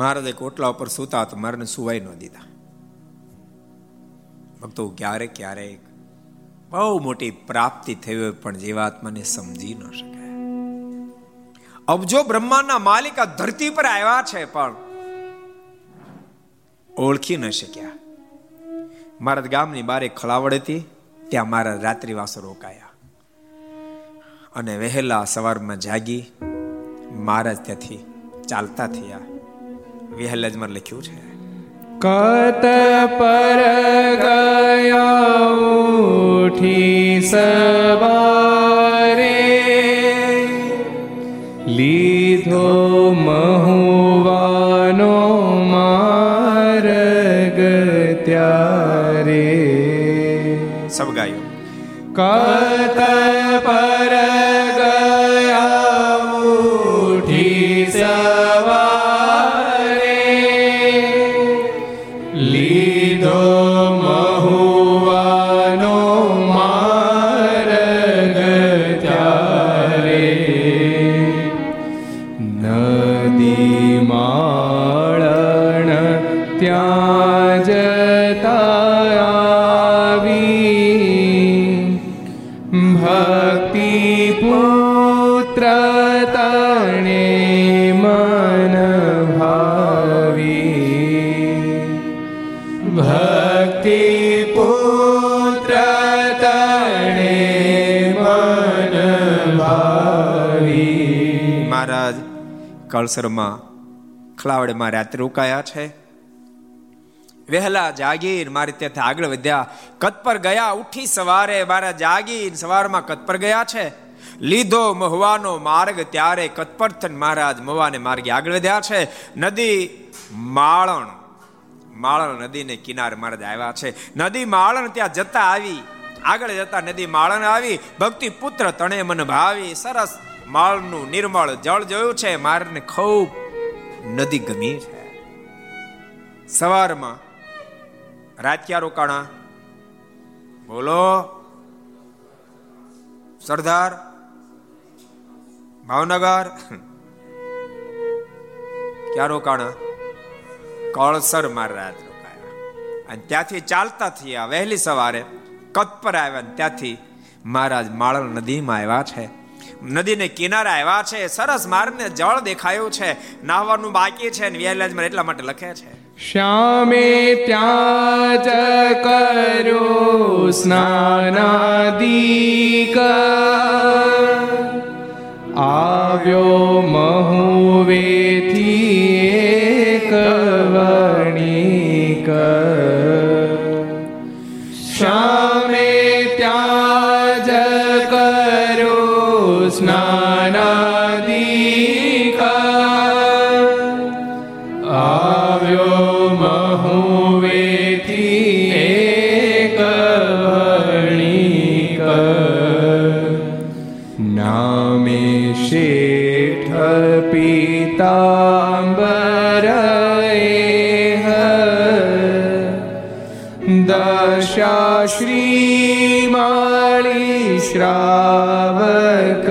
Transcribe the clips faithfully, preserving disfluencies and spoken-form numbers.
મહારાજે કોટલા ઉપર સૂતા તો મારાને સુવાઈ ન દીધા. ભક્તો ક્યારેક ક્યારેક બહુ મોટી પ્રાપ્તિ થઈ હોય પણ જીવાત્માને સમજી ન શકાય. અબજો બ્રહ્માંડના માલિક આ ધરતી પર આવ્યા છે પણ ઓળખી ન શક્યા. મારા ગામની બારે ખલાવડ હતી, ત્યાં મારા રાત્રિવાસો રોકાયા અને વહેલા સવારમાં જાગી મહારાજ ત્યાંથી ચાલતા થયા. વહેલા જ મારે લખ્યું છે કત પર ગયા ઉઠી સવારે લીધો મહુવાનો માર્ગ ત્યારે સબ ગાયો કત પર કળસરમાં ખલાવડમાં રાત્રે રોકાયા છે. વહેલા જાગીર મારે ત્યાંથી આગળ વધ્યા. કત પર ગયા ઉઠી સવારે, મારા જાગીર સવારમાં કત પર ગયા છે. લીધો મહુવાનો માર્ગ ત્યારે કત પર થઈને મહારાજ મહુવાને માર્ગે આગળ વધ્યા છે. નદી માળણ, માળણ નદીને કિનારે મહારાજ આવ્યા છે. નદી માળણ ત્યાં જતા આવી, આગળ જતા નદી માળણ આવી. ભક્તિ પુત્ર તણે મન ભાવી, સરસ માળનું નિર્મળ જળ જોયું છે. મારને ખૂબ નદી ગમી છે. સવારમાં રાત્યા રોકાણા. બોલો સરદાર ભાવનગર ક્યાં રોકાણા? કળસર માર રાત રોકાયા અને ત્યાંથી ચાલતા થયા. વહેલી સવારે કત પર આવ્યા અને ત્યાંથી મહારાજ માળણ નદીમાં આવ્યા છે. નદીને કિનારે આવ્યા છે. સરસ માર્ગને જળ દેખાયું છે, નાહવાનું બાકી છે. એટલા માટે લખે છે શ્યામે ત્યાં કર્યો સ્નાનાદિક આવ્યો મહુવેથી એક વણિક શ્યામે ત્યાં કર્યો સ્નાનાદિક આવ્યો મહુવેથી એક વણિક નામે શેઠ પીતાંબર દશા શ્રીમાળી શ્રાવક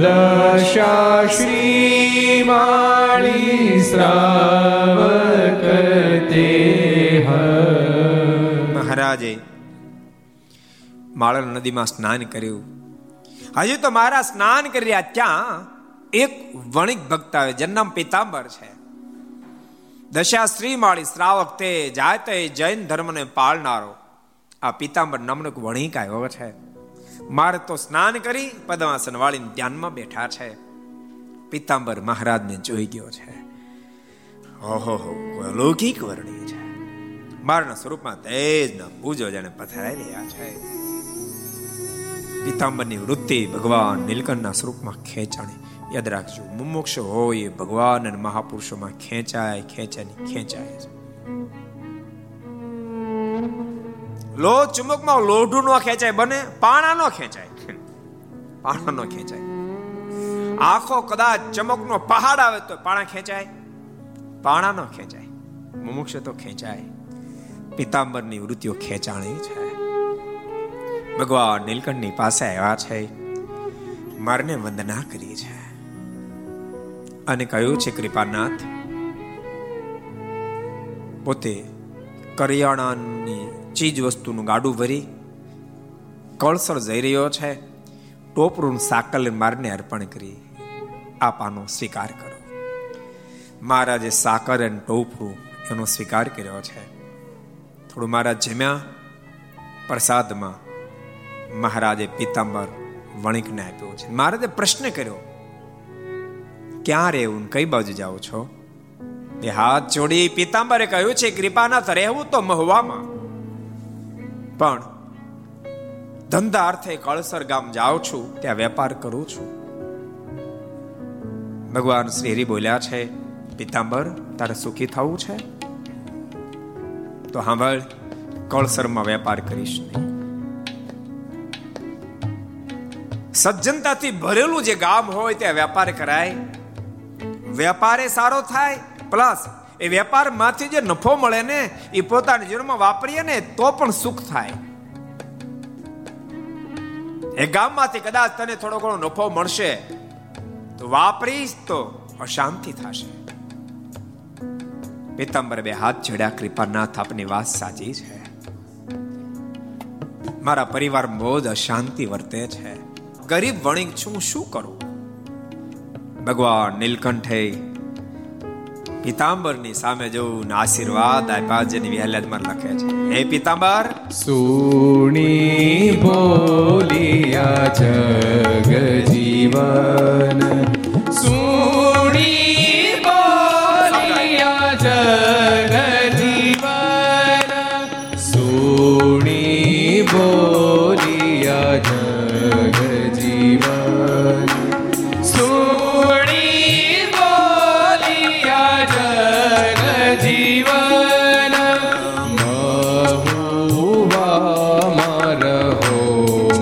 દશા શ્રીમાળી શ્રાવક મહારાજે માળણ નદીમાં સ્નાન કર્યું. હજુ તો મહારાજ સ્નાન કરી રહ્યા ત્યાં એક વણિક ભક્ત આવે, જન્મ પીતાંબર છે. દશા શ્રીમાળી શ્રાવક તે જાતે જૈન ધર્મને પાળનારો આ પીતાંબર નામનો એક વણિક આવ્યો છે. મારે તો સ્નાન કરી પદ્માસન વાળીને ધ્યાનમાં બેઠા છે. પીતાંબર મહારાજને જોઈ ગયો છે. ઓહો હો, અલૌકિક વર્ણિ છે. મારના સ્વરૂપમાં તેજના પૂજો જાણે પથરાઈ રહ્યા છે. પીતાંબરની વૃત્તિ ભગવાન નીલકંઠના સ્વરૂપમાં ખેંચાણી. યાદ રાખજો, મુમુક્ષ હોય ભગવાન અને મહાપુરુષોમાં ખેંચાય ખેંચાય ખેંચાય છે. લો ચુમકમાં લોઢું ન ખેંચાય, બને પાણા નો ખેંચાય, પાણા નો ખેંચાય. આખો કદાચ ચમકનો પહાડ આવે તો પાણા ખેંચાય, પાણા નો ખેંચાય. મુમુક્ષ તો ખેંચાય. પીતાંબરની વૃત્તિઓ ખેંચાણી છે. ભગવાન નીલકંઠની પાસે આવ્યા છે, મારને વંદના કરી છે. અને કહ્યું છે કૃપાનાથ, પોતે કરિયાણાની ચીજ વસ્તુનું ગાડું ભરી કળસર જઈ રહ્યો છે, ટોપરું સાકલ મારને અર્પણ કરી આપાનો સ્વીકાર કરો. મહારાજે સાકર અને ટોપરું એનો સ્વીકાર કર્યો છે. થોડું મહારાજ જમ્યા, પ્રસાદમાં મહારાજે પીતાંબર વણિકને આપ્યો છે. મહારાજે પ્રશ્ન કર્યો, ક્યાં રહેવું, કઈ બાજુ જાઓ છો? એ હાથ જોડી પીતાંબરે કહ્યું છે કૃપાનાથ, રહેવું તો મહુવામાં, પણ ધંધા અર્થે કળસર ગામ જાઉં છું, ત્યાં વેપાર કરું છું. ભગવાન શ્રી હરિ બોલ્યા છે, પીતાંબર તારે સુખી થવું છે તો હાંભળ, કળસરમાં વેપાર કરીશ નહીં. સજ્જનતાથી ભરેલું જે ગામ હોય ત્યાં વેપાર કરાય, વેપારે સારો થાય, પ્લસ એ વેપારમાંથી જે નફો મળે ને એ પોતાના જીવનમાં વાપરીએ ને તો પણ સુખ થાય. એ ગામમાંથી કદાચ તને થોડો ઘણો નફો મળશે તો વાપરીશ તો અશાંતિ થશે. પીતાંબર બે હાથ જોડ્યા, કૃપાનાથ આપની વાત સાચી છે, મારા પરિવાર બહુ જ અશાંતિ વર્તે છે, ગરીબ વણિક છું, શું કરું? ભગવાન નીલકંઠે પીતાંબરની સામે જોઉં આશીર્વાદ આપ્યા, જેની વ્યાલમાં લખે છે, હે પીતાંબર સુણી બોલિયા જગ જીવન, સુણી બોલિયા જગ જીવન, સુણી બોલિયા જગ જીવન, સુણી બોલિયા જગ જીવન, મહુવામાં રહો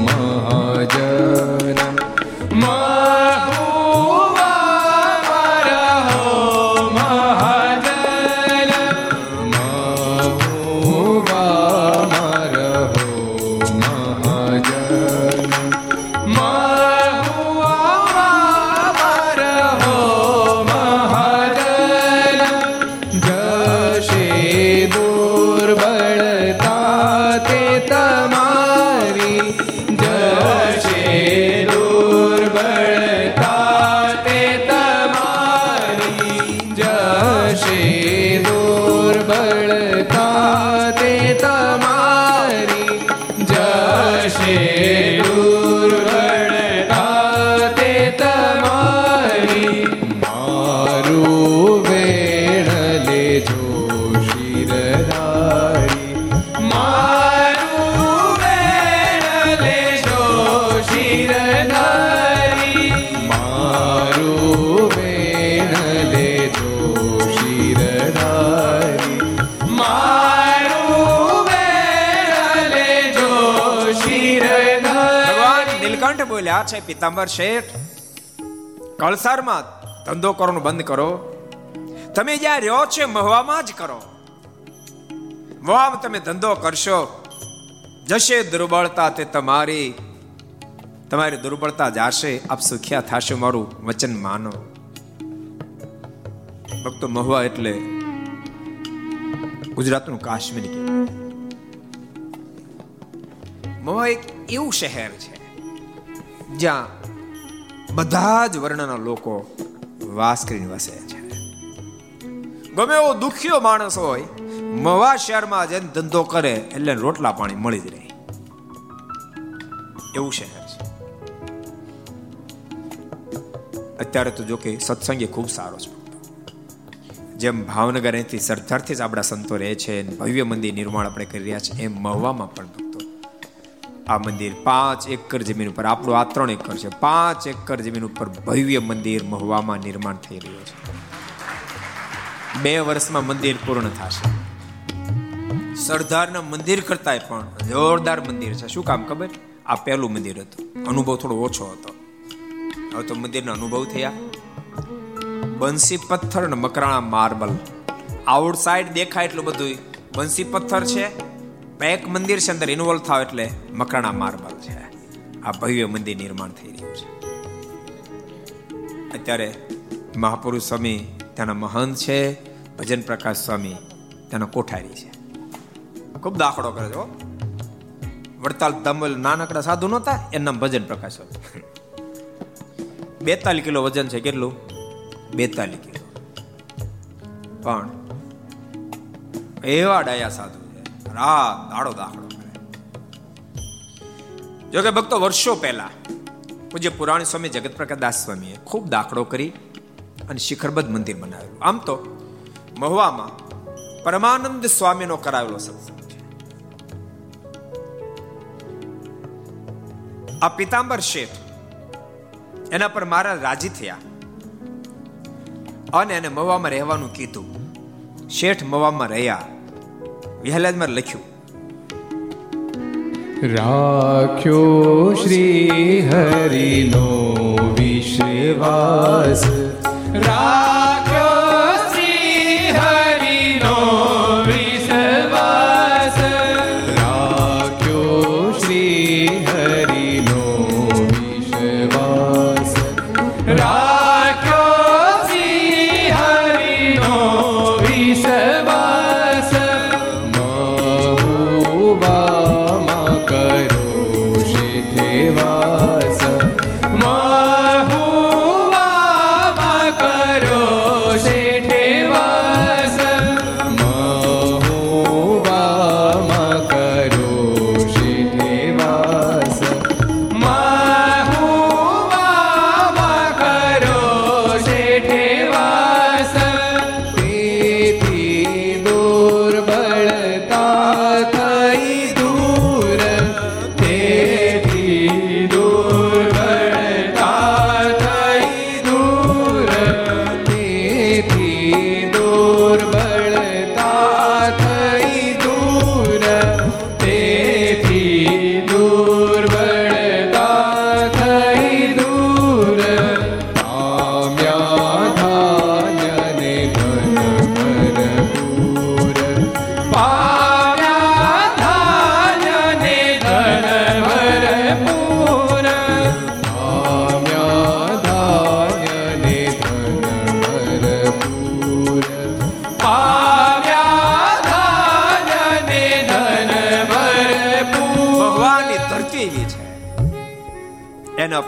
મહાજન, મહુવામાં રહો મહાજન, મહુવામાં રહો મહાજન, છે પીતાંબર શેઠ, કળસરમાં ધંધો કરવાનું બંધ કરો, તમે જ્યાં રહ્યો છે મહુવામાં જ કરો. મહુવામાં તમે ધંધો કરશો, જશે દુર્બળતા તે તમારી, તમારી દુર્બળતા જશે, આપ સુખ્યા થશો, મારું વચન માનો. ભક્તો, મહુવા એટલે ગુજરાતનું કાશ્મીર કહેવાય. મહુવા એક એવું શહેર છે જ્યાં બધા જ વર્ણના લોકો વાસ કરીને વસે છે. ગમે એવો દુખિયો માણસ હોય, મહુવા શહેરમાં જઈને ધંધો કરે એટલે રોટલા પાણી મળી જ રહે, એવું શહેર છે. અત્યારે તો જો કે સત્સંગ ખૂબ સારો છે. જેમ ભાવનગર અહીંથી સરદારથી જ આપણા સંતો રહે છે, ભવ્ય મંદિર નિર્માણ આપણે કરી રહ્યા છીએ, એમ મહુવામાં પણ આ મંદિર પાંચ એકર જમીન ઉપર, આપણું આ ત્રણ એકર છે, પાંચ એકર જમીન ઉપર ભવ્ય મંદિર મહુવામાં નિર્માણ થઈ રહ્યું છે. બે વર્ષમાં મંદિર પૂર્ણ થશે. સરદારના મંદિર કરતાંય પણ જોરદાર મંદિર છે. શું કામ ખબર? આ પહેલું મંદિર હતું, અનુભવ થોડો ઓછો હતો, હવે તો મંદિરના અનુભવ થયા. બંસી પથ્થર અને મકરાણા માર્બલ, આઉટસાઇડ દેખાય એટલું બધું બંસી પથ્થર છે, એક મંદિર છે અંદર ઇન્વોલ્વ થાવ એટલે મકરાણા માર્બલ છે. આ ભવ્ય મંદિર નિર્માણ થઈ રહ્યું છે. અત્યારે મહાપુરુષ સ્વામી ત્યાંના મહંત છે, ભજન પ્રકાશ સ્વામી ત્યાંના કોઠારી છે. ખૂબ દાખલો કરે છે. વડતાલ દામોલ નાનકડા સાધુ નહોતા, એમના ભજન પ્રકાશ સ્વામી. બેતાલીસ કિલો વજન છે. કેટલું? બેતાલીસ કિલો. પણ એવા ડાયા સાધુ છે, રાત દાડો દાખલો કરે. જોકે ભક્તો વર્ષો પહેલા પૂજ્ય પુરાણી સ્વામી જગત પ્રકાશ દાસ સ્વામીએ ખૂબ દાખલો કરી અને શિખરબદ્ધ મંદિર બનાવેલું. આમ તો મહુવામાં પરમાનંદ સ્વામીનો કરાવેલો સત્સંગ છે. આ પીતાંબર શેઠ એના પર મહારાજ રાજી થયા અને એને મહુવામાં રહેવાનું કીધું. શેઠ મહુવામાં રહ્યા. વિહલાજમાં લખ્યું, રાખ્યો શ્રી હરિનો વિશ્વાસ, રાખ્યો શ્રી હરિનો વિશ્વાસ, રાખ્યો શ્રી હરિનો વિશ્વાસ, રાખ્યો શ્રી હરિનો વિશ્વાસ, મહુવા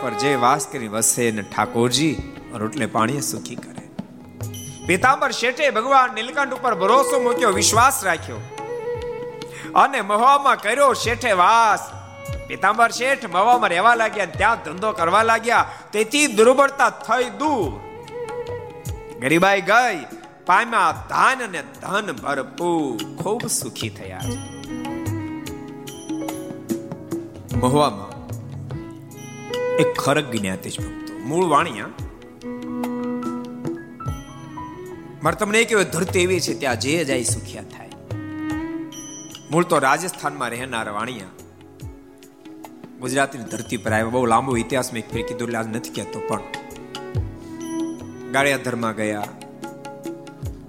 પર જે વાસ કરી વસે ને ઠાકોરજી રોટલે પાણીએ સુખી કરે. પીતાંબર શેઠે ભગવાન નીલકંઠ ઉપર ભરોસો મૂક્યો, વિશ્વાસ રાખ્યો અને મહુવામાં કર્યો શેઠે વાસ. પીતાંબર શેઠ મહુવામાં રહેવા લાગ્યા, ત્યાં ધંધો કરવા લાગ્યા. તેથી દુર્બળતા થઈ દૂર, ગરીબાઈ ગઈ, પામ્યા ધાન અને ધન ભરપૂર, ખૂબ સુખી થયા. મહુવામાં એક ખરક જ્ઞાતિ જ ભક્તો, મૂળ વાણિયા. મારે તમને એ કહેવાય, ધરતી એવી છે ત્યાં જે જાય સુખિયા થાય. મૂળ તો રાજસ્થાનમાં રહેનાર વાણિયા ગુજરાતની ધરતી પર આવ્યા. બહુ લાંબો ઇતિહાસ મેં ફેર કીધું એટલે આજ નથી કહેતો, પણ ગાળિયાધરમાં ગયા,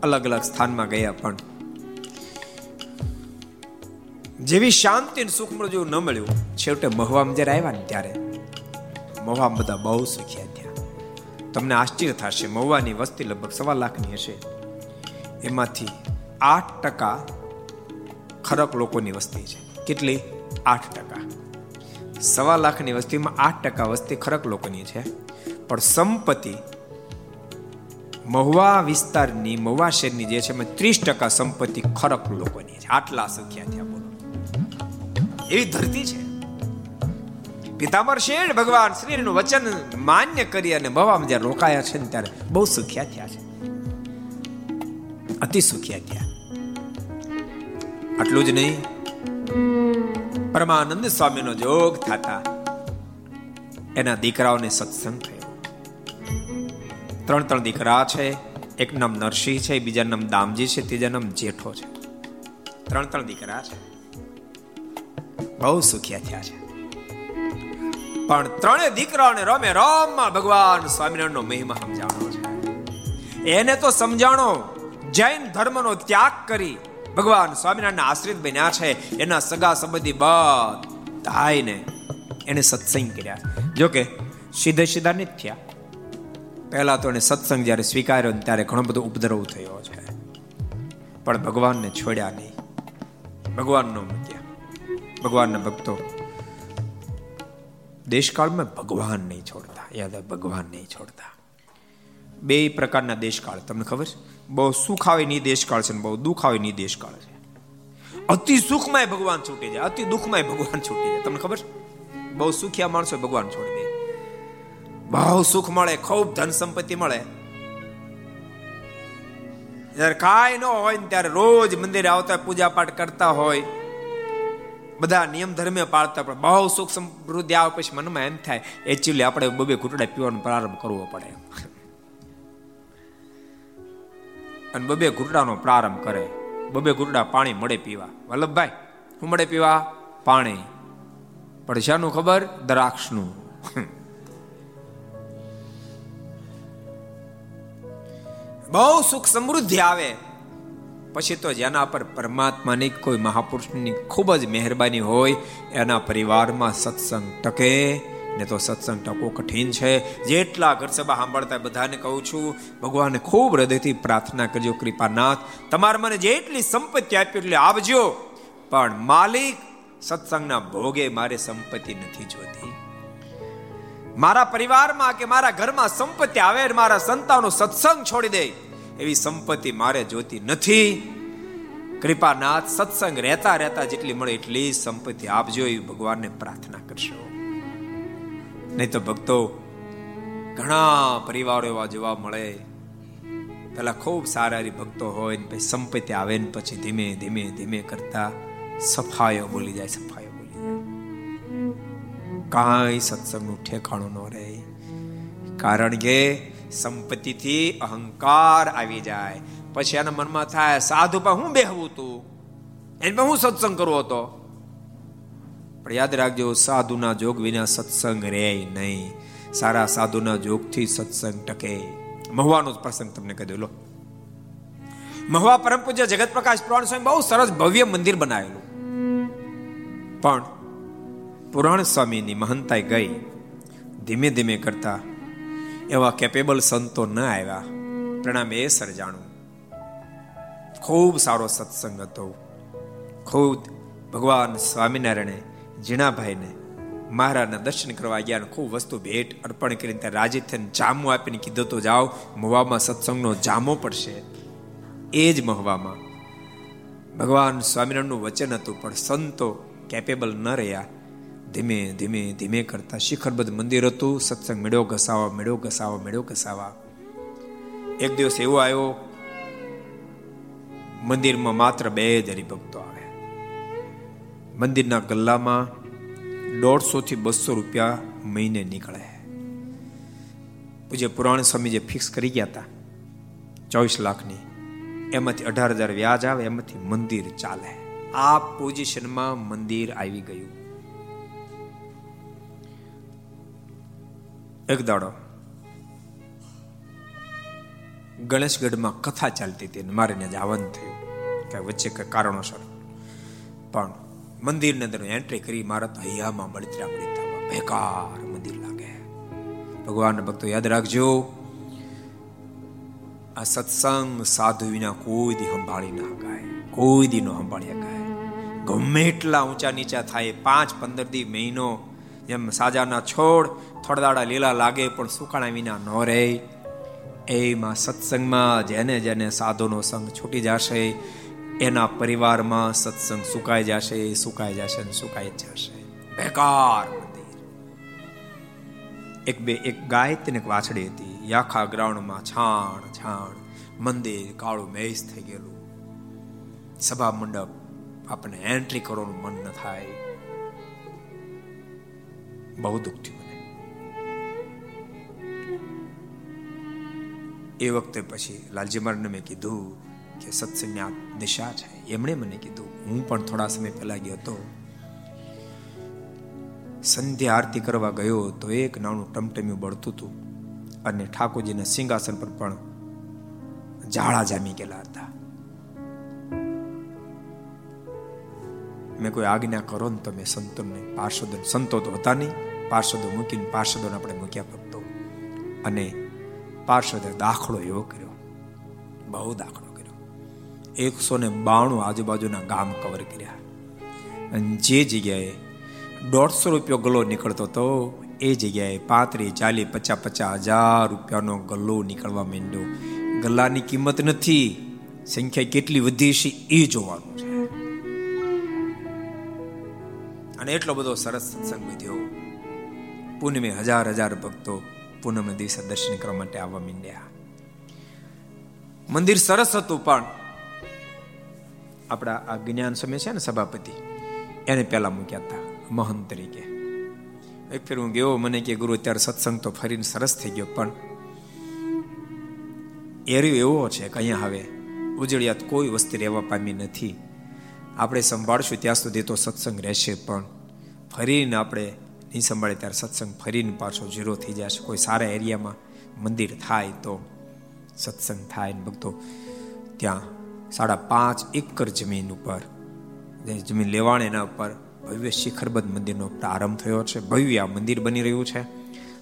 અલગ અલગ સ્થાનમાં ગયા, પણ જેવી શાંતિ ને સુખ મળ્યું ન મળ્યું. છેવટે મહુવામાં જયારે આવ્યા ને ત્યારે મહુવા બધા બહુ સુખ્યા થયા. તમને આશ્ચર્ય થશે, મહુવાની વસ્તી લગભગ સવા લાખની હશે, એમાંથી આઠ ટકા ખરક લોકોની વસ્તી છે. કેટલી? આઠ ટકા. સવા લાખની વસ્તીમાં આઠ ટકા વસ્તી ખરક લોકોની છે. પણ સંપત્તિ મહુવા વિસ્તારની, મહુવા શહેરની જે છે એમાં ત્રીસ ટકા સંપત્તિ ખરક લોકોની છે. આટલા સુખ્યા થયા. બોલો, એવી ધરતી છે. પીતાંબર શેઠ ભગવાન શ્રીનું વચન માન્ય કરી અને મહુવામાં જ્યારે રોકાયા છે ને ત્યારે બહુ સુખ્યા થયા છે, અતિ સુખ્યા થયા. આટલું જ નહીં, પરમાનંદ સ્વામીનો જોગ થતા એના દીકરાઓને સત્સંગ થયો. ત્રણ ત્રણ દીકરા છે. એક નામ નરસિંહ છે, બીજા નામ દામજી છે, ત્રીજા નામ જેઠો છે. ત્રણ ત્રણ દીકરા છે, બહુ સુખ્યા થયા છે. પણ ત્રણે દીકરાઓને રમે રામમાં ભગવાન સ્વામિનારાયણનો મહિમા સમજાણો છે. એને તો સમજાણો જૈન ધર્મનો ત્યાગ કરી ભગવાન સ્વામિનારાયણના આશ્રિત બન્યા છે. એના સગા સંબંધી બધાયને એને સત્સંગ કર્યા. જોકે સીધે સીધા નથી થયા, પહેલા તો એને સત્સંગ જયારે સ્વીકાર્યો ત્યારે ઘણો બધો ઉપદ્રવ થયો છે, પણ ભગવાનને છોડ્યા નહીં, ભગવાન ન મૂક્યા, ભગવાનના ભક્તો દેશકાળમાં ભગવાન નહીં છોડતા, યાદ આવે, ભગવાન નહીં છોડતા. બે પ્રકારના દેશકાળ તમને ખબર છે, બહુ સુખ આવે નહીં દેશકાળ છે ને બહુ દુઃખ આવે નહીં દેશકાળ છે. અતિ સુખમાં ભગવાન છૂટી જાય, અતિ દુઃખમાં ભગવાન છૂટી જાય. તમને ખબર છે, બહુ સુખિયા માણસો ભગવાન છોડી દે. બહુ સુખ મળે, ખૂબ ધન સંપત્તિ મળે, જ્યારે કાંઈ ન હોય ને ત્યારે રોજ મંદિરે આવતા હોય, પૂજા પાઠ કરતા હોય, બધા નિયમ ધર્મે પાળતા, પણ બહુ સુખ સમૃદ્ધિ આવે પછી મનમાં એમ થાય એકચ્યુઅલી આપણે બબે ઘૂંટડા પીવાનો પ્રારંભ કરવો પડે. અને બબે ઘૂંટડાનો પ્રારંભ કરે, બબે ઘૂંટડા પાણી મળે પીવા. વલ્લભભાઈ શું મળે પીવા? પાણી. પણ શાનું ખબર? દ્રાક્ષનું. બહુ સુખ સમૃદ્ધિ આવે પછી તો જેના પર પરમાત્માની કોઈ મહાપુરુષની ખૂબ જ મહેરબાની હોય એના પરિવારમાં સત્સંગ ટકે, ને તો સત્સંગ ટકો કઠિન છે. જેટલા ઘરસભા સાંભળતા બધાને કહું છું, ભગવાનને ખૂબ હૃદયથી પ્રાર્થના કરજો, કૃપાનાથ તમારે મને જેટલી સંપત્તિ આપી એટલી આપજો, પણ માલિક સત્સંગના ભોગે મારે સંપત્તિ નથી જોતી. મારા પરિવારમાં કે મારા ઘરમાં સંપત્તિ આવે, મારા સંતાનો સત્સંગ છોડી દે એવી સંપત્તિ મારે જોતી નથી. કૃપાનાથ સત્સંગ રહેતા રહેતા જેટલી મળે એટલી સંપત્તિ આપજો એવી ભગવાનને પ્રાર્થના કરશો. નહીં તો ભક્તો ઘણા પરિવારો એવા જોવા મળે, પેલા ખૂબ સારા ભક્તો હોય ને પછી સંપત્તિ આવે ને પછી ધીમે ધીમે ધીમે કરતા સફાયો બોલી જાય, સફાયો બોલી જાય, કાંઈ સત્સંગનું ઠેકાણું ન રહે. કારણ કે સંપત્તિથી અહંકાર આવી જાય, પછી એના મનમાં થાય સાધુ પર હું બેહવું તું, એને પર હું સત્સંગ કરવો હતો. પણ યાદ રાખજો, સાધુના જોગ વિના સત્સંગ રહે નહીં. સારા સાધુના જોગથી સત્સંગ ટકે. મહુવાનો પ્રસંગ તમને કહી દઉં. લો, મહુવા પરમ પૂજ્ય જગત પ્રકાશ પુરાણ સ્વામી બહુ સરસ ભવ્ય મંદિર બનાવેલું, પણ પુરાણ સ્વામીની મહંતાઈ ગઈ. ધીમે ધીમે કરતા એવા કેપેબલ સંતો ન આવ્યા, પ્રણામે એ સર્જાણું. ખૂબ સારો સત્સંગ હતો. ખૂબ ભગવાન સ્વામિનારાયણે જીણાભાઈને મહારાજના દર્શન કરવા ગયા, ખૂબ વસ્તુ ભેટ અર્પણ કરીને ત્યાં રાજી થઈને જામો આપીને કીધું તો જાઓ મહુવામાં સત્સંગનો જામો પડશે. એ જ મહુવામાં ભગવાન સ્વામિનારાયણનું વચન હતું, પણ સંતો કેપેબલ ન રહ્યા. ધીમે ધીમે ધીમે કરતા શિખરબદ્ધ મંદિર હતું, સત્સંગ મેળો ઘસાવા મેળો ઘસાવા મેળો ઘસાવા. એક દિવસ એવો આવ્યો, મંદિરમાં માત્ર બે જ હરિભક્તો આવે. મંદિરના ગલ્લામાં દોઢસો થી બસો રૂપિયા મહિને નીકળે. પૂજ્ય પુરાણ સ્વામી જે ફિક્સ કરી ગયા હતા ચોવીસ લાખની, એમાંથી અઢાર હજાર વ્યાજ આવે, એમાંથી મંદિર ચાલે. આ પોઝિશનમાં મંદિર આવી ગયું. એક દાડો ગણેશગઢમાં કથા ચાલતી હતી, મારે ત્યાં આવવાનું થયું કે વચ્ચે કઈ કારણોસર, પણ મંદિરની અંદર એન્ટ્રી કરી મારા તો હૈયામાં બળતરા બળતરા બેકાર મંદિર લાગે. ભગવાનના ભક્તો યાદ રાખજો, આ સત્સંગ સાધુ વિના કોઈ દી સંભાળી ના ગાય, કોઈ દી નો સંભાળી ગાય. ગમે એટલા ઊંચા નીચા થાય, પાંચ પંદર દી મહિનો જેમ સાજાના છોડ થોડાડા લીલા લાગે પણ સુકાણા વિના ન રહે. એમાં સત્સંગમાં જેને જેને સાધુનો સંગ છૂટી જશે એના પરિવારમાં સત્સંગ સુકાઈ જશે, સુકાઈ જશે ને સુકાઈ જશે. બેકાર મંદિર. એક બે એક ગાય તેને વાછડી હતી, આખા ગ્રાઉન્ડમાં છાણ છાણ, મંદિર કાળું મેસ થઈ ગયેલું, સભા મંડપ આપણે એન્ટ્રી કરવાનું મન ન થાય. બહુ દુઃખ થયું મને એ વખતે. પછી લાલજી મહારાજને મેં કીધું કે સત્સંગની આ દિશા છે. એમણે મને કીધું, હું પણ થોડા સમય પહેલા ગયો હતો, સંધ્યા આરતી કરવા ગયો તો એક નાનું ટમટમ્યું બળતું હતું અને ઠાકોરજીના સિંહાસન પર પણ ઝાડા જામી ગયેલા હતા. મેં કોઈ આજ્ઞા કરો ને તમે સંતોને પાર્ષદો, સંતો તો હતા નહીં, પાર્ષદો મૂકીને, પાર્ષદોને આપણે મૂક્યા ભક્તો, અને પાર્ષદે દાખલો એવો કર્યો, બહુ દાખલો કર્યો. એકસો ને બાણું આજુબાજુના ગામ કવર કર્યા, અને જે જગ્યાએ દોઢસો રૂપિયો ગલ્લો નીકળતો હતો એ જગ્યાએ પાંત્રીસ ચાલીસ પચાસ પચાસ હજાર રૂપિયાનો ગલ્લો નીકળવા માંડ્યો. ગલ્લાની કિંમત નથી, સંખ્યા કેટલી વધી છે એ જોવાનું છે. અને એટલો બધો સરસ સત્સંગ વધ્યો. પૂનમે હજાર હજાર ભક્તો પૂનમ દિવસે દર્શન કરવા માટે આવવા માંડ્યા. મંદિર સરસ હતું, પણ આપણા આ જ્ઞાન સમય છે ને સભાપતિ, એને પહેલા મૂક્યા હતા મહંત તરીકે. એક ફેર હું ગયો, મને કે ગુરુ ત્યારે સત્સંગ તો ફરીને સરસ થઈ ગયો, પણ એરિયો એવો છે કે અહીંયા હવે ઉજળિયાત કોઈ વસ્તુ રહેવા પામી નથી. આપણે સંભાળશું ત્યાં સુધી તો સત્સંગ રહેશે, પણ ફરીને આપણે નહીં સંભાળે ત્યારે સત્સંગ ફરીને પાછો ઝીરો થઈ જશે. કોઈ સારા એરિયામાં મંદિર થાય તો સત્સંગ થાય. ભક્તો ત્યાં સાડા પાંચ એકર જમીન ઉપર, જમીન લેવાણ, એના ઉપર ભવ્ય શિખરબદ્ધ મંદિરનો પ્રારંભ થયો છે. ભવ્ય આ મંદિર બની રહ્યું છે.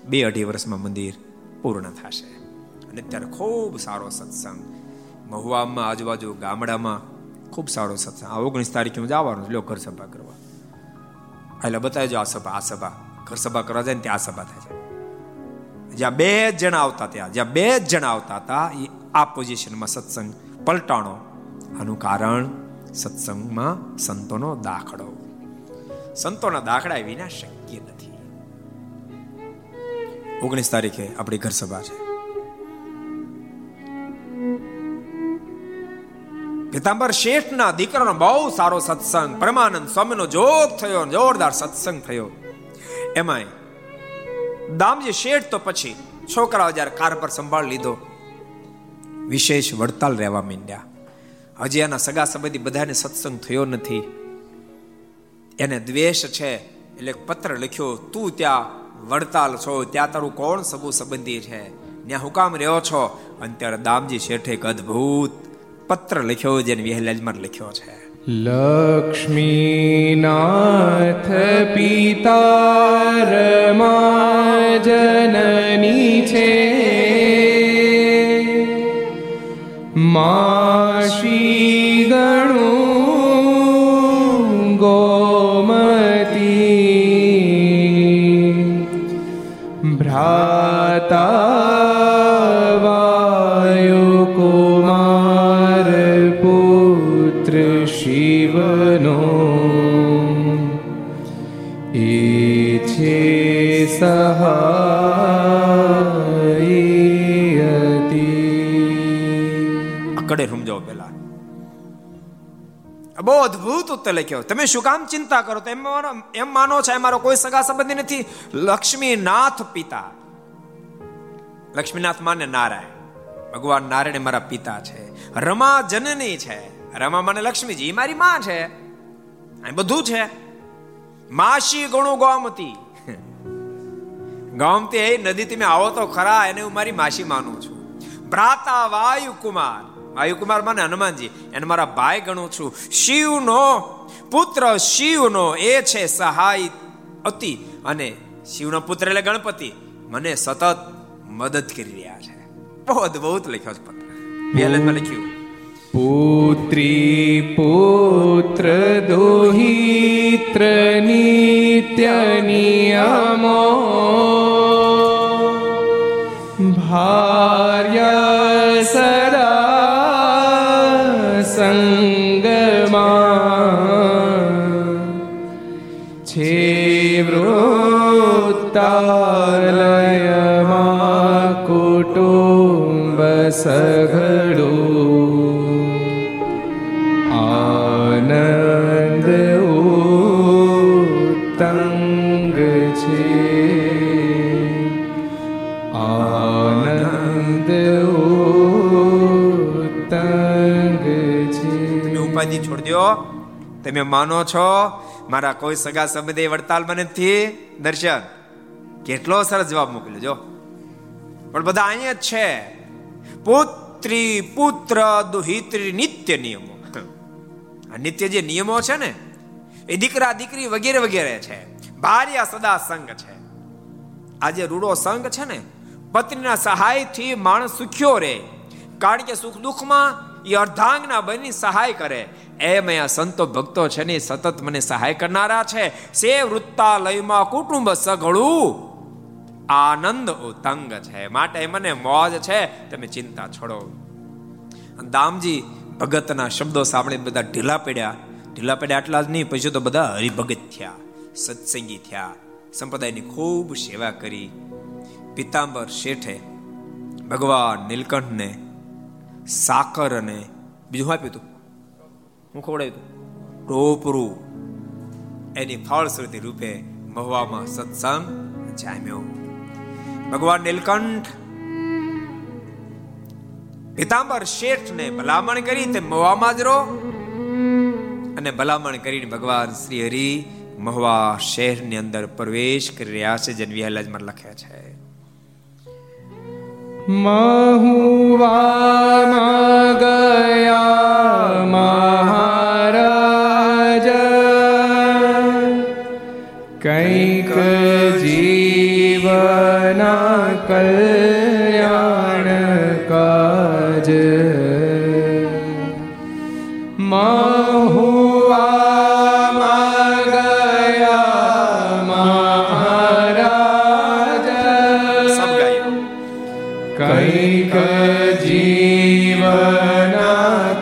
બે અઢી વર્ષમાં મંદિર પૂર્ણ થશે. અને અત્યારે ખૂબ સારો સત્સંગ મહુવામાં, આજુબાજુ ગામડામાં ખૂબ સારો સત્સંગ. આ ઓગણીસ તારીખે હું જવાનું છું, લ્યો ઘર સભા કરવા. એટલે બતાવજો આ સભા, આ સભા ઘર સભા કરવા જાય ને ત્યાં આ સભા થાય છે. જ્યાં બે જ જણા આવતા હતા, જ્યાં બે જ જણા આવતા હતા, એ આ પોઝિશનમાં સત્સંગ પલટાણો. આનું કારણ સત્સંગમાં સંતોનો દાખલો. સંતોના દાખલા વિના શક્ય નથી. ઓગણીસ તારીખે આપણી ઘર સભા છે. પીતાંબર શેઠના દીકરાનો બહુ સારો સત્સંગ, પરમાનંદ સ્વામીનો જોગ થયો, જોરદાર સત્સંગ થયો. એમાંય દામજી શેઠ તો પછી છોકરા જયારે કાર પર સંભાળ લીધો, વિશેષ વડતાલ રહેવા માંડ્યા. હજી એના સગા સંબંધી બધાને સત્સંગ થયો નથી, એને દ્વેષ છે, એટલે પત્ર લખ્યો, તું ત્યાં વડતાલ છો, ત્યાં તારું કોણ સગું સંબંધી છે, ત્યાં હુકામ રહ્યો છો. અને ત્યારે દામજી શેઠે એક અદભુત પત્ર લખ્યો, જેને વહેલાજમાં લખ્યો છે. લક્ષ્મીનાથ પિતા રમા જનની છે, માશી ગણું ગોમતી, ભ્રાતા વાયો કુમાર પુત્ર શિવનો, એ છે સહાયતી. અકડે સમજાવો પેલા. બહુ અદભુત ઉત્તર લખ્યો. તમે શું કામ ચિંતા કરો? તો એમ એમ માનો છે મારો કોઈ સગા સંબંધી નથી. લક્ષ્મીનાથ પિતા, લક્ષ્મીનાથ માને નારાયણ, ભગવાન નારાયણ મારા પિતા છે. રમા જનની છે, રમા મને લક્ષ્મીજી એ મારી માં છે, બધું છે. માસી ગણું ગોમતી, ગોમતી નદી તમે આવો તો ખરા, એને હું મારી માસી માનું છું. ભ્રાતા વાયુકુમાર, વાયુકુમાર મને હનુમાનજી, એને મારા ભાઈ ગણું છું. શિવનો પુત્ર, શિવનો એ છે સહાય અતિ, અને શિવનો પુત્ર એટલે ગણપતિ મને સતત મદદ કરી રહ્યા છે. બહુ અદભુત લખ્યો છે પત્ર, વેલનમાં લખ્યું. પુત્રી પુત્ર દોહિત્ર નિત્ય નિયમો, ભાર્યા સદા સંગમાં છે, વૃત્તાલયમાં કુટુંબ સઘળો, છોડ દો. તમે માનો છો મારા કોઈ સગા સંબંધી વડતાલમાં નથી? દર્શન કેટલો સરસ જવાબ મોકલ્યો. જો પણ બધા અહીંયા જ છે. પુત્રી પુત્ર દુહિત્રી નિત્ય નિયમો, આ નિત્ય જે નિયમો છે ને એ દીકરા દીકરી વગેરે વગેરે છે. ભાર્યા સદા સંગ છે. આજે રૂડો સંગ છે ને પત્નીના સહાયથી માણસ સુખ્યો રહે, કારણ કે સુખ દુઃખમાં એ અર્ધાંગના બની સહાય કરે. એમ આ સંતો ભક્તો છે ને સતત મને સહાય કરનારા છે. સે વૃત્તાલયમાં કુટુંબ સઘળું આનંદ ઉતંગ છે, માટે મને મોજ છે, તમે ચિંતા છોડો. દામજી ભગતના શબ્દો સાંભળીને બધા ઢીલા પડ્યા. ઢીલા પડ્યા આટલા જ નહીં, પછી તો બધા હરિભગત થયા, સત્સંગી થયા, સંપ્રદાયની ખૂબ સેવા કરી. પીતાંબર શેઠે ભગવાન નીલકંઠને સાકર અને બીજું આપ્યું હતું, હું ખવડાવ્યું હતું ટોપરું. એની ફળશ્રુતિ રૂપે મહુવામાં સત્સંગ જામ્યો. ભગવાન નીલકંઠ પીતાંબર શેઠને ભલામણ કરી તે મહુવામાં જ રહો, અને ભલામણ કરીને ભગવાન શ્રી હરિ મહુવા શહેરની અંદર પ્રવેશ કરી રહ્યા છે. જનવિહાલાજમાં લખ્યા છે, મહુવામાં ગયા મહારાજ, કંઈક જીવના કલ્યાણ કાજ. મહુવામાં ગયા મહારાજ, કંઈક જીવના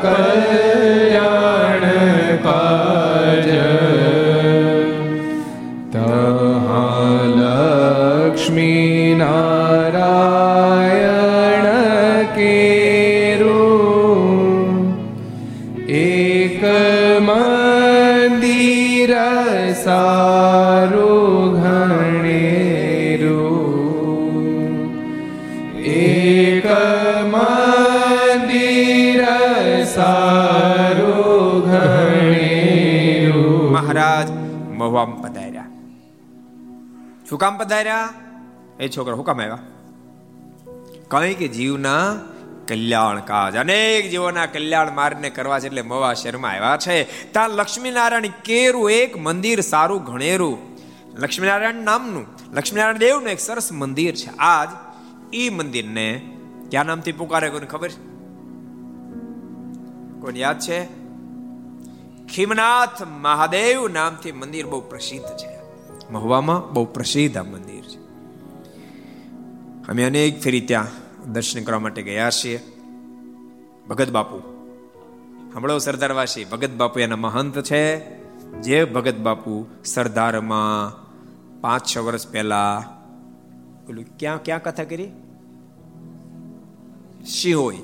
કલ્યાણ કાજ. લક્ષ્મી નારાયણ કેરું એક મંદિર સારું ઘણેરું, એક મંદિર સારું ઘણેરું. મહારાજ મહુવામ પધાર્યા. શું કામ પધાર્યા? એ છોકરા હુકમ આવ્યા, કંઈક જીવના કલ્યાણ કાજ, અનેક જીવોના કલ્યાણ માર્ગને કરવા છે એટલે મવા શહેરમાં આવ્યા છે. ત્યાં લક્ષ્મીનારાયણ કેરું એક મંદિર સારું ઘણેરું, લક્ષ્મીનારાયણ નામનું, લક્ષ્મીનારાયણ દેવનું એક સરસ મંદિર છે. આજ ઈ મંદિરને ક્યાં નામથી પુકારે કોઈને ખબર છે? કોને યાદ છે? ખીમનાથ મહાદેવ નામથી મંદિર બહુ પ્રસિદ્ધ છે. મહુવામાં બહુ પ્રસિદ્ધ આ મંદિર છે. અમે અનેક ફેરી ત્યાં દર્શન કરવા માટે ગયા છીએ. ભગત બાપુ, હમણાં સરદારવાસી ભગત બાપુ એના મહંત છે. જે ભગત બાપુ સરદારમાં પાંચ છ વર્ષ પહેલા પેલું ક્યાં ક્યાં કથા કરી, શિહોઈ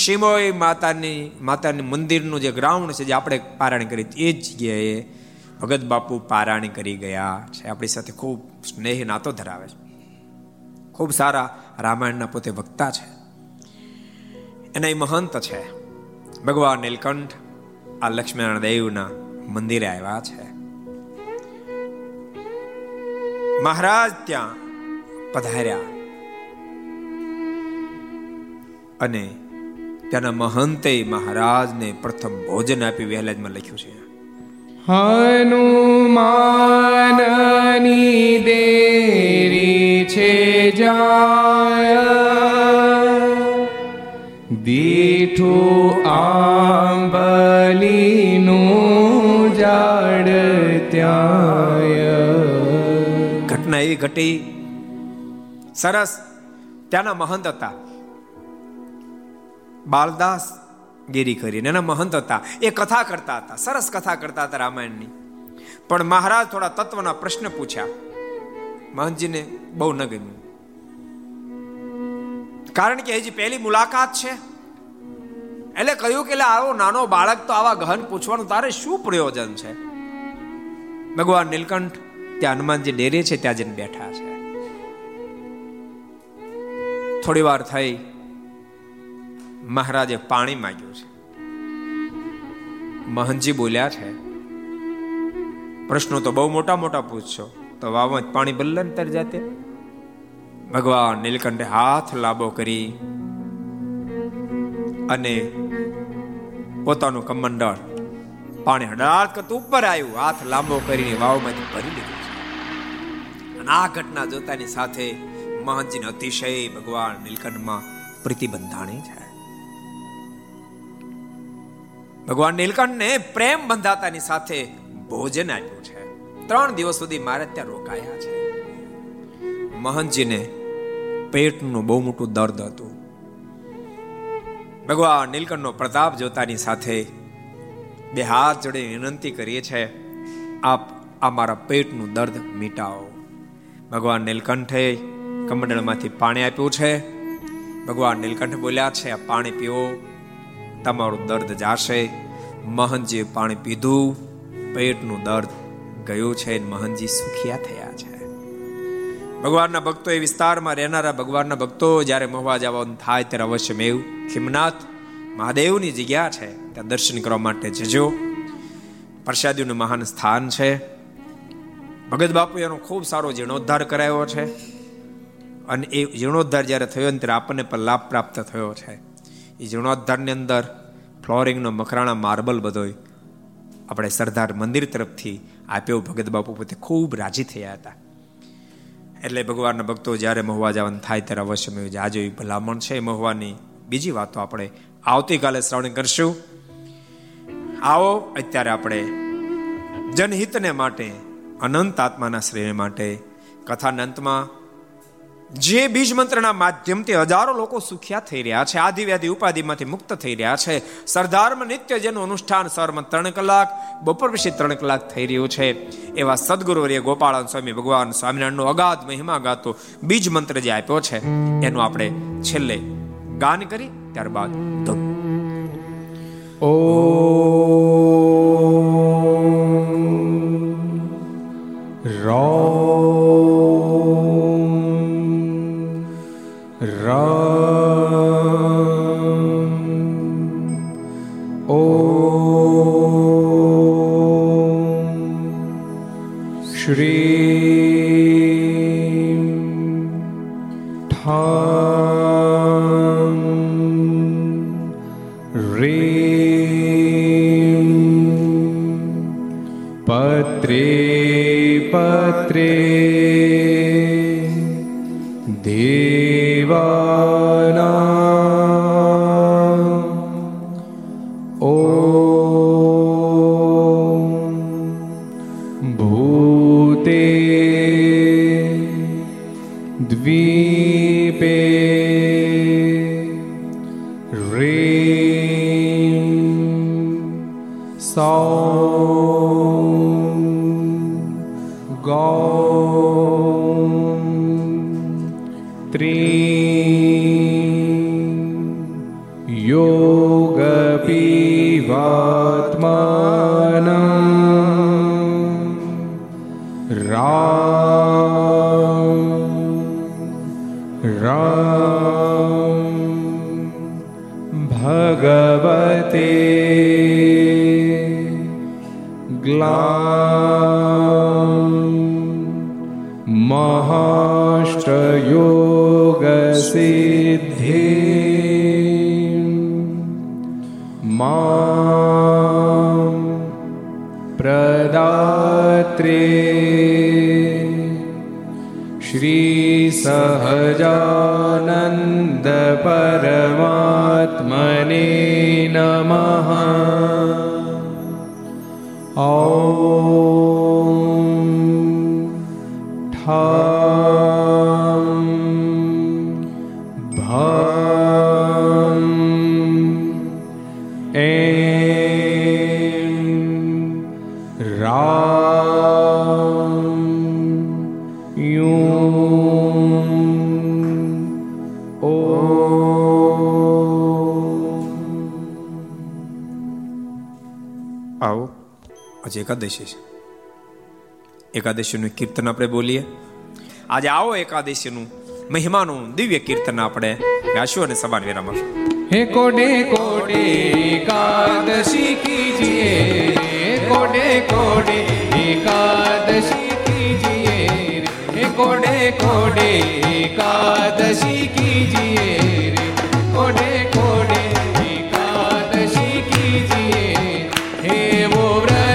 શિમોઈ માતાની માતાની મંદિરનું જે ગ્રાઉન્ડ છે, જે આપણે પારાયણ કરી એ જ જગ્યાએ ભગત બાપુ પારાયણ કરી ગયા છે. આપણી સાથે ખૂબ સ્નેહ નાતો ધરાવે છે, ખૂબ સારા રામાયણના પોતે વક્તા છે, એના મહંત છે. ભગવાન નીલકંઠ આ લક્ષ્મીનારાયણ દેવના મંદિરે આવ્યા છે. મહારાજ ત્યાં પધાર્યા અને ત્યાંના મહંતે મહારાજને પ્રથમ ભોજન આપી. વહેલાજમાં લખ્યું છે, હનુમાનની દેરી છે જાય, દીઠું આંબલીનું ઝાડ ત્યાંય. ઘટના એ ઘટી સરસ. ત્યાંના મહંત હતા બાલદાસ ગીરી કરીને, એના મહંત હતા. એ કથા કરતા હતા, સરસ કથા કરતા હતા રામાયણની. પણ મહારાજ થોડા તત્વના પ્રશ્ન પૂછ્યા, મહંતજીને બહુ ન ગમ્યું, કારણ કે હજી પહેલી મુલાકાત છે. એટલે કહ્યું કે આવો નાનો બાળક તો આવા ગહન પૂછવાનું તારે શું પ્રયોજન છે? ભગવાન નીલકંઠ ત્યાં હનુમાનજી ડેરે છે ત્યાં જઈને બેઠા છે. થોડી વાર થઈ, મહારાજે પાણી માંગ્યું છે. મહંતજી બોલ્યા છે, પ્રશ્નો તો બહુ મોટા મોટા પૂછશો તો વાવમાં પાણી બદલે ને તરી જાતે. ભગવાન નીલકંઠે હાથ લાંબો કરી અને પોતાનું કમંડળ પાણી હડાળ કરતું ઉપર આવ્યું, હાથ લાંબો કરીને વાવમાંથી ભરી લીધું. આ ઘટના જોતાની સાથે મહારાજજીને અતિશય ભગવાન નીલકંઠમાં પ્રીતિ બંધાણી છે. ભગવાન નીલકંઠને પ્રેમ બંધાતાની સાથે ભોજન આપ્યું છે. ત્રણ દિવસ સુધી મહારાજ ત્યાં રોકાયા છે. મહંતજીને પેટનું બહુ મોટું દર્દ હતું. ભગવાન નીલકંઠનો પ્રતાપ જોતાની સાથે બે હાથ જોડે વિનંતી કરીએ છે, આપ આ મારા પેટનું દર્દ મિટાવો. ભગવાન નીલકંઠે કમંડળમાંથી પાણી આપ્યું છે. ભગવાન નીલકંઠ બોલ્યા છે, આ પાણી પીવો, તમારું દર્દ જશે. મહંતજીએ પાણી પીધું, પેટનું દર્દ ગયું છે, મહંતજી સુખિયા થયા છે. ભગવાનના ભક્તો, એ વિસ્તારમાં રહેનારા ભગવાનના ભક્તો જ્યારે મહુવા જવાનું થાય ત્યારે અવશ્ય મેવ ખીમનાથ મહાદેવની જગ્યા છે, ત્યાં દર્શન કરવા માટે જજો. પ્રસાદીનું મહાન સ્થાન છે. ભગત બાપુએ એનો ખૂબ સારો જીર્ણોદ્ધાર કરાવ્યો છે અને એ જીર્ણોદ્ધાર જ્યારે થયો ત્યારે આપણને પણ લાભ પ્રાપ્ત થયો છે. એ જીર્ણોદ્ધારની અંદર ફ્લોરિંગનો મકરાણા માર્બલ બધો આપણે સરદાર મંદિર તરફથી આપ્યો. ભગત બાપુ પોતે ખૂબ રાજી થયા હતા. એટલે ભગવાનના ભક્તો જ્યારે મહુવા જવાનું થાય ત્યારે અવશ્ય મેં જાજો, એવી ભલામણ છે. મહુવાની બીજી વાતો આપણે આવતીકાલે શ્રવણ કરશું. આવો અત્યારે આપણે જનહિતને માટે, અનંત આત્માના શ્રેય માટે, કથાના અંતમાં જે બીજ મંત્રના માધ્યમથી હજારો લોકો સુખ્યા થઈ રહ્યા છે, આધિ વ્યાધિ ઉપાધિમાંથી મુક્ત થઈ રહ્યા છે, સરદારમાં નિત્ય જેનું અનુષ્ઠાન સવારમાં ત્રણ કલાક બપોર પછી ત્રણ કલાક થઈ રહ્યું છે, એવા સદગુરુ રે ગોપાલ સ્વામી ભગવાન સ્વામિનારાયણનો અગાધ મહિમા ગાતો બીજ મંત્ર જે આપ્યો છે એનું આપણે છેલ્લે ગાન કરી ત્યારબાદ ઓ ઓ શ્રી ઠામ રીમ પત્રે પત્રે દેવાના ઓ દ્વીપે રીમ સૌમ ગૌમ ત્રીમ યોગપીવાત્માનં રામ રામ ભગવતે ગ્લામ મહાષ્ટયોગ સિદ્ધિ માં પ્રદાત્રે શ્રી સહજાનંદ પરમાત્મને નમઃ. ॐ ઠામ ભામ એમ રા એકાદશી છે. એકાદશીનું કીર્તન આપણે બોલીએ. આજે આવો એકાદશીનું મહિમાનું દિવ્ય કીર્તન આપણે ગાશું અને સવાર વેરામાં હે કોડે કોડે એકાદશી કીજીએ, હે કોડે કોડે એકાદશી કીજીએ, હે કોડે કોડે એકાદશી કીજીએ, કોડે કોડે એકાદશી કીજીએ, હે વો જવાન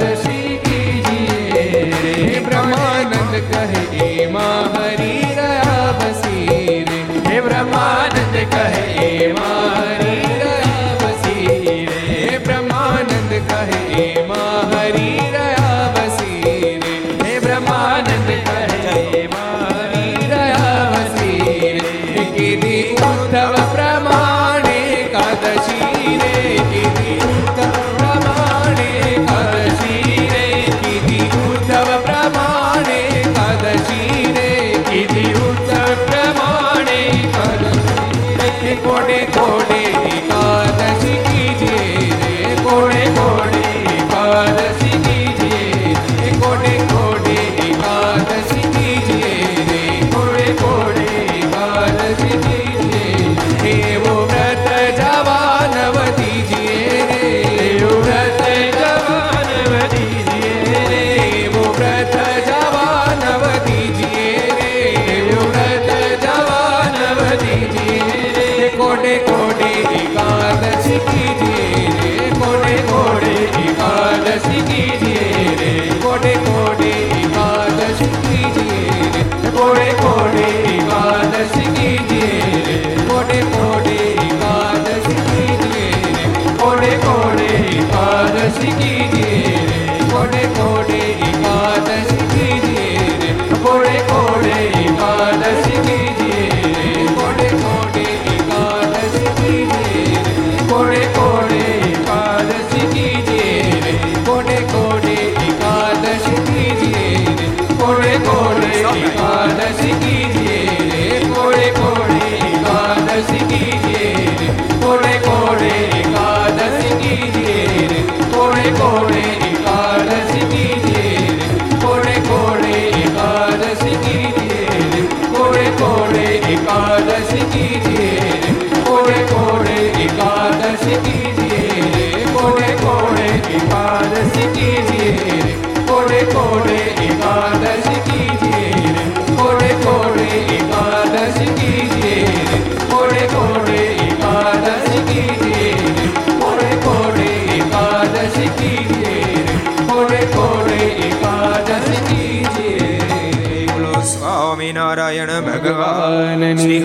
શ્રી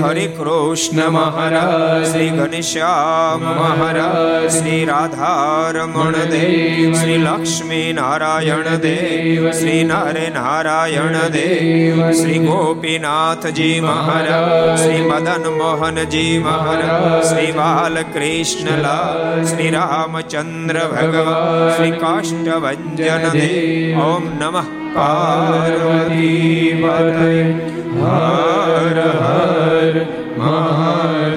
હરિ કૃષ્ણ મહારાજ, શ્રી ઘનશ્યામ મહારાજ, શ્રી રાધારમણ દેવ, શ્રી લક્ષ્મી નારાયણ દેવ, શ્રી નર નારાયણ દેવ, શ્રી ગોપીનાથજી મહારાજ, શ્રી મદન મોહનજી મહારાજ, શ્રી બાલકૃષ્ણલાલ, શ્રી રામચંદ્ર ભગવાન, શ્રી કાષ્ટભન દેવ. ઓમ નમઃ પાર્વતી પતય. હર હર મહાદેવ.